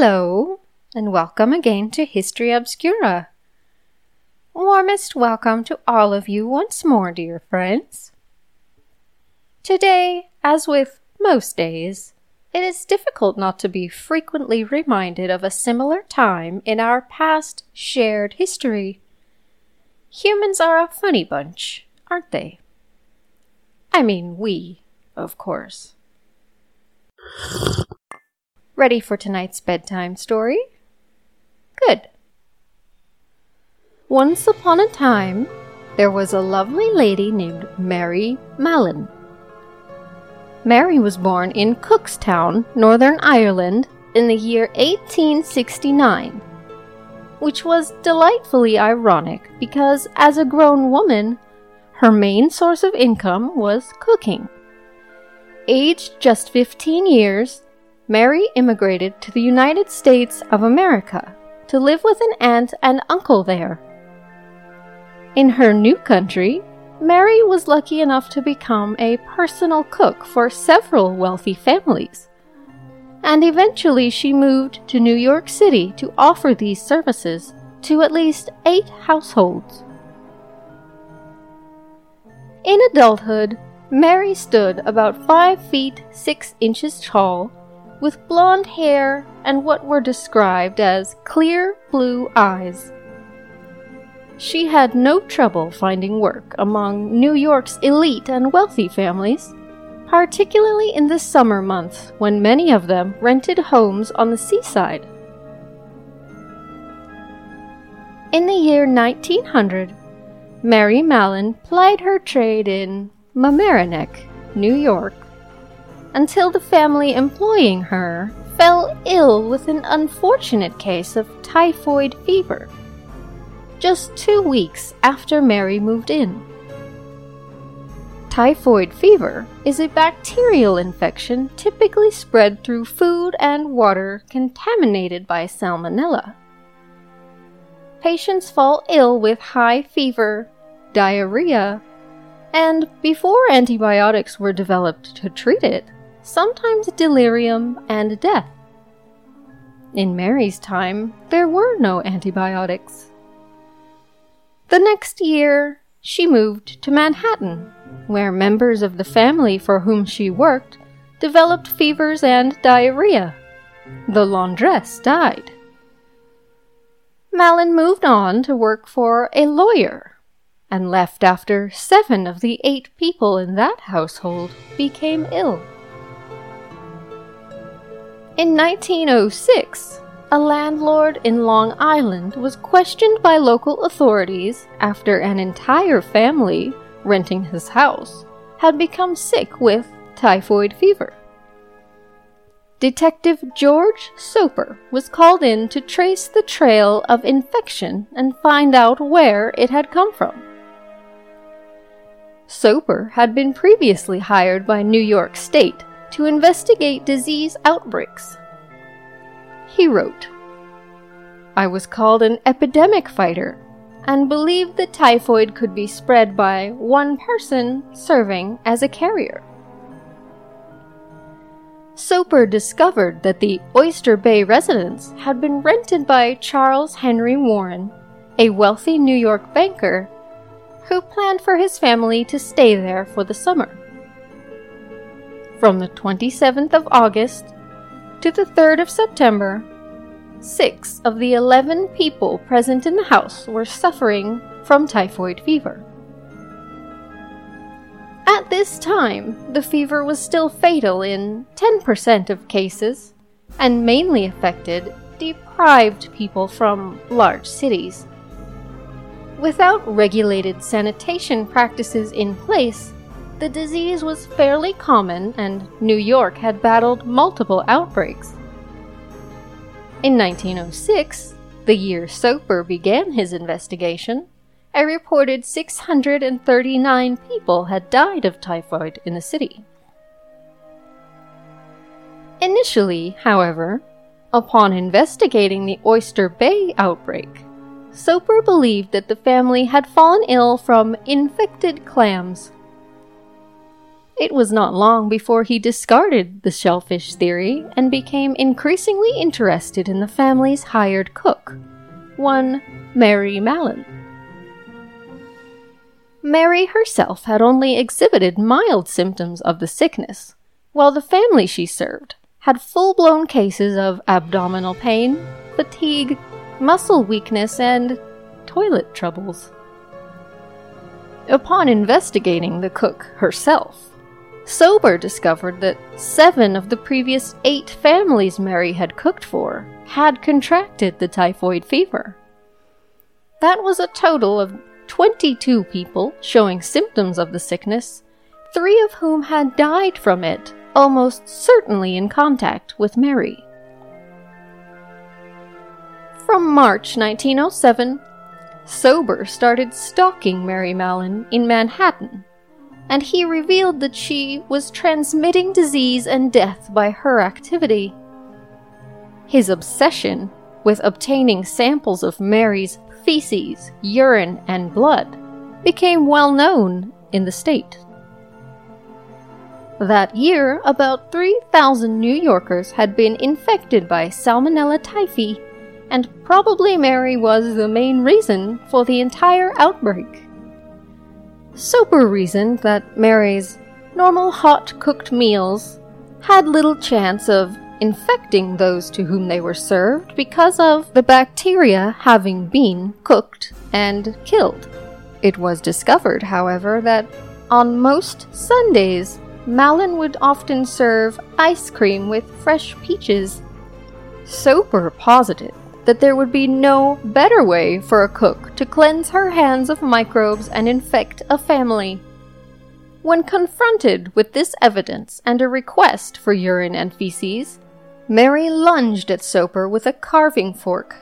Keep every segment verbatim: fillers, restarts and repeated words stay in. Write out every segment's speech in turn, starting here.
Hello, and welcome again to History Obscura. Warmest welcome to all of you once more, dear friends. Today, as with most days, it is difficult not to be frequently reminded of a similar time in our past shared history. Humans are a funny bunch, aren't they? I mean, we, of course. Ready for tonight's bedtime story? Good. Once upon a time, there was a lovely lady named Mary Mallon. Mary was born in Cookstown, Northern Ireland, in the year eighteen sixty-nine, which was delightfully ironic because, as a grown woman, her main source of income was cooking. Aged just fifteen years, Mary immigrated to the United States of America to live with an aunt and uncle there. In her new country, Mary was lucky enough to become a personal cook for several wealthy families, and eventually she moved to New York City to offer these services to at least eight households. In adulthood, Mary stood about five feet six inches tall, with blonde hair and what were described as clear blue eyes. She had no trouble finding work among New York's elite and wealthy families, particularly in the summer months when many of them rented homes on the seaside. In the year nineteen hundred, Mary Mallon plied her trade in Mamaroneck, New York, until the family employing her fell ill with an unfortunate case of typhoid fever, just two weeks after Mary moved in. Typhoid fever is a bacterial infection typically spread through food and water contaminated by salmonella. Patients fall ill with high fever, diarrhea, and before antibiotics were developed to treat it, sometimes delirium and death. In Mary's time, there were no antibiotics. The next year, she moved to Manhattan, where members of the family for whom she worked developed fevers and diarrhea. The laundress died. Mallon moved on to work for a lawyer, and left after seven of the eight people in that household became ill. In nineteen oh six, a landlord in Long Island was questioned by local authorities after an entire family, renting his house, had become sick with typhoid fever. Detective George Soper was called in to trace the trail of infection and find out where it had come from. Soper had been previously hired by New York State to investigate disease outbreaks. He wrote, "I was called an epidemic fighter and believed that typhoid could be spread by one person serving as a carrier." Soper discovered that the Oyster Bay residence had been rented by Charles Henry Warren, a wealthy New York banker, who planned for his family to stay there for the summer. From the twenty-seventh of August to the third of September, six of the eleven people present in the house were suffering from typhoid fever. At this time, the fever was still fatal in ten percent of cases, and mainly affected deprived people from large cities. Without regulated sanitation practices in place, the disease was fairly common, and New York had battled multiple outbreaks. In nineteen oh six, the year Soper began his investigation, a reported six hundred thirty-nine people had died of typhoid in the city. Initially, however, upon investigating the Oyster Bay outbreak, Soper believed that the family had fallen ill from infected clams. It was not long before he discarded the shellfish theory and became increasingly interested in the family's hired cook, one Mary Mallon. Mary herself had only exhibited mild symptoms of the sickness, while the family she served had full-blown cases of abdominal pain, fatigue, muscle weakness, and toilet troubles. Upon investigating the cook herself, Soper discovered that seven of the previous eight families Mary had cooked for had contracted the typhoid fever. That was a total of twenty-two people showing symptoms of the sickness, three of whom had died from it, almost certainly in contact with Mary. From March nineteen oh seven, Soper started stalking Mary Mallon in Manhattan, and he revealed that she was transmitting disease and death by her activity. His obsession with obtaining samples of Mary's feces, urine, and blood became well known in the state. That year, about three thousand New Yorkers had been infected by Salmonella typhi, and probably Mary was the main reason for the entire outbreak. Soper reasoned that Mary's normal hot-cooked meals had little chance of infecting those to whom they were served because of the bacteria having been cooked and killed. It was discovered, however, that on most Sundays, Mallon would often serve ice cream with fresh peaches. Soper posited that there would be no better way for a cook to cleanse her hands of microbes and infect a family. When confronted with this evidence and a request for urine and feces, Mary lunged at Soper with a carving fork.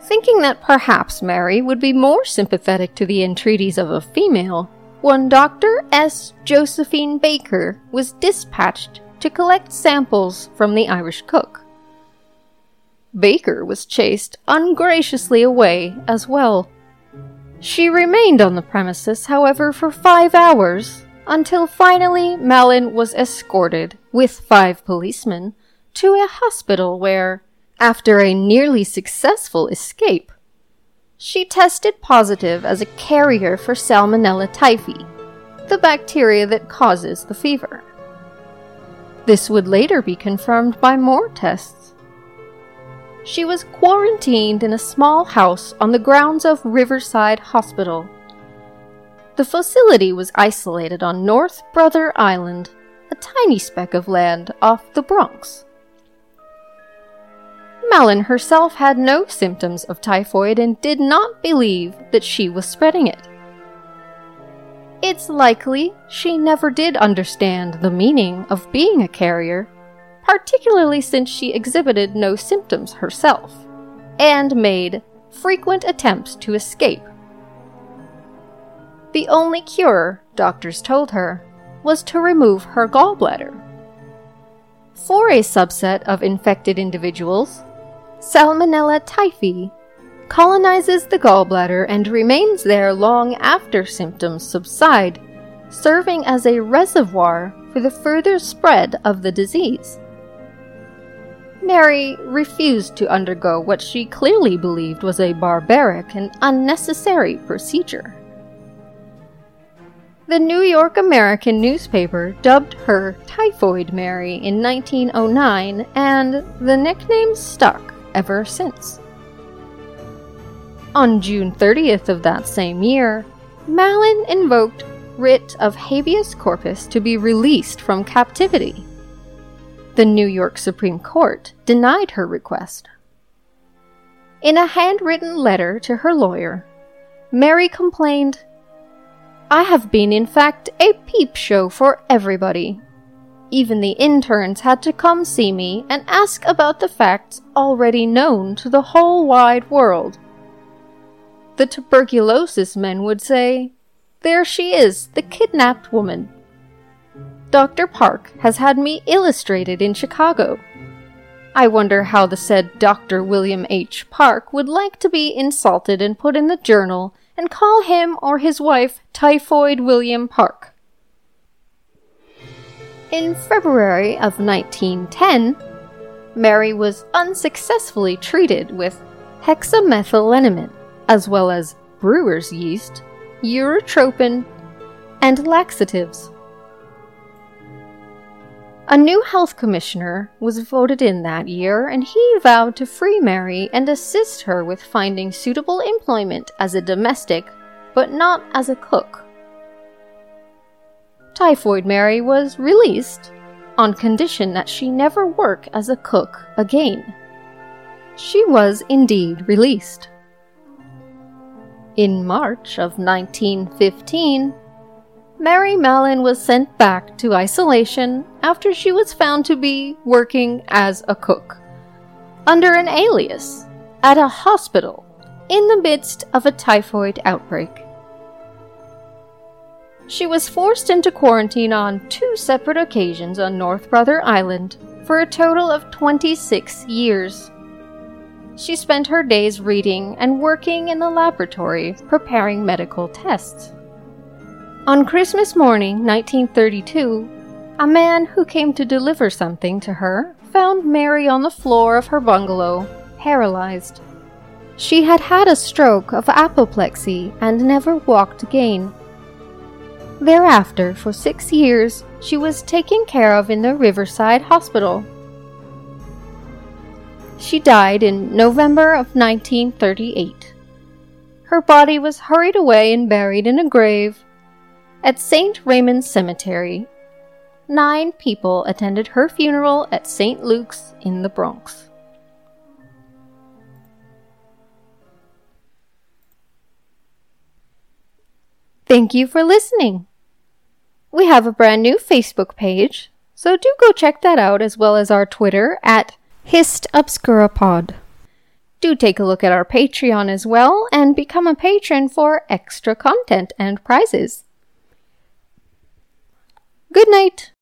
Thinking that perhaps Mary would be more sympathetic to the entreaties of a female, one Doctor S. Josephine Baker was dispatched to collect samples from the Irish cook. Baker was chased ungraciously away as well. She remained on the premises, however, for five hours, until finally Mallon was escorted, with five policemen, to a hospital where, after a nearly successful escape, she tested positive as a carrier for Salmonella typhi, the bacteria that causes the fever. This would later be confirmed by more tests. She was quarantined in a small house on the grounds of Riverside Hospital. The facility was isolated on North Brother Island, a tiny speck of land off the Bronx. Mallon herself had no symptoms of typhoid and did not believe that she was spreading it. It's likely she never did understand the meaning of being a carrier, particularly since she exhibited no symptoms herself, and made frequent attempts to escape. The only cure, doctors told her, was to remove her gallbladder. For a subset of infected individuals, Salmonella typhi colonizes the gallbladder and remains there long after symptoms subside, serving as a reservoir for the further spread of the disease. Mary refused to undergo what she clearly believed was a barbaric and unnecessary procedure. The New York American newspaper dubbed her Typhoid Mary in nineteen oh nine, and the nickname stuck ever since. On June thirtieth of that same year, Mallon invoked writ of habeas corpus to be released from captivity. The New York Supreme Court denied her request. In a handwritten letter to her lawyer, Mary complained, "I have been, in fact, a peep show for everybody. Even the interns had to come see me and ask about the facts already known to the whole wide world. The tuberculosis men would say, 'There she is, the kidnapped woman.' Doctor Park has had me illustrated in Chicago. I wonder how the said Doctor William H. Park would like to be insulted and put in the journal and call him or his wife Typhoid William Park." in February of nineteen ten, Mary was unsuccessfully treated with hexamethylamine, as well as brewer's yeast, urotropin, and laxatives. A new health commissioner was voted in that year, and he vowed to free Mary and assist her with finding suitable employment as a domestic, but not as a cook. Typhoid Mary was released on condition that she never work as a cook again. She was indeed released. In March of nineteen fifteen, Mary Mallon was sent back to isolation after she was found to be working as a cook, under an alias, at a hospital, in the midst of a typhoid outbreak. She was forced into quarantine on two separate occasions on North Brother Island for a total of twenty-six years. She spent her days reading and working in the laboratory, preparing medical tests. On Christmas morning, nineteen thirty-two, a man who came to deliver something to her found Mary on the floor of her bungalow, paralyzed. She had had a stroke of apoplexy and never walked again. Thereafter, for six years, she was taken care of in the Riverside Hospital. She died in November of nineteen thirty-eight. Her body was hurried away and buried in a grave at Saint Raymond's Cemetery. Nine people attended her funeral at Saint Luke's in the Bronx. Thank you for listening. We have a brand new Facebook page, so do go check that out, as well as our Twitter at HistObscurapod. Do take a look at our Patreon as well, and become a patron for extra content and prizes. Good night.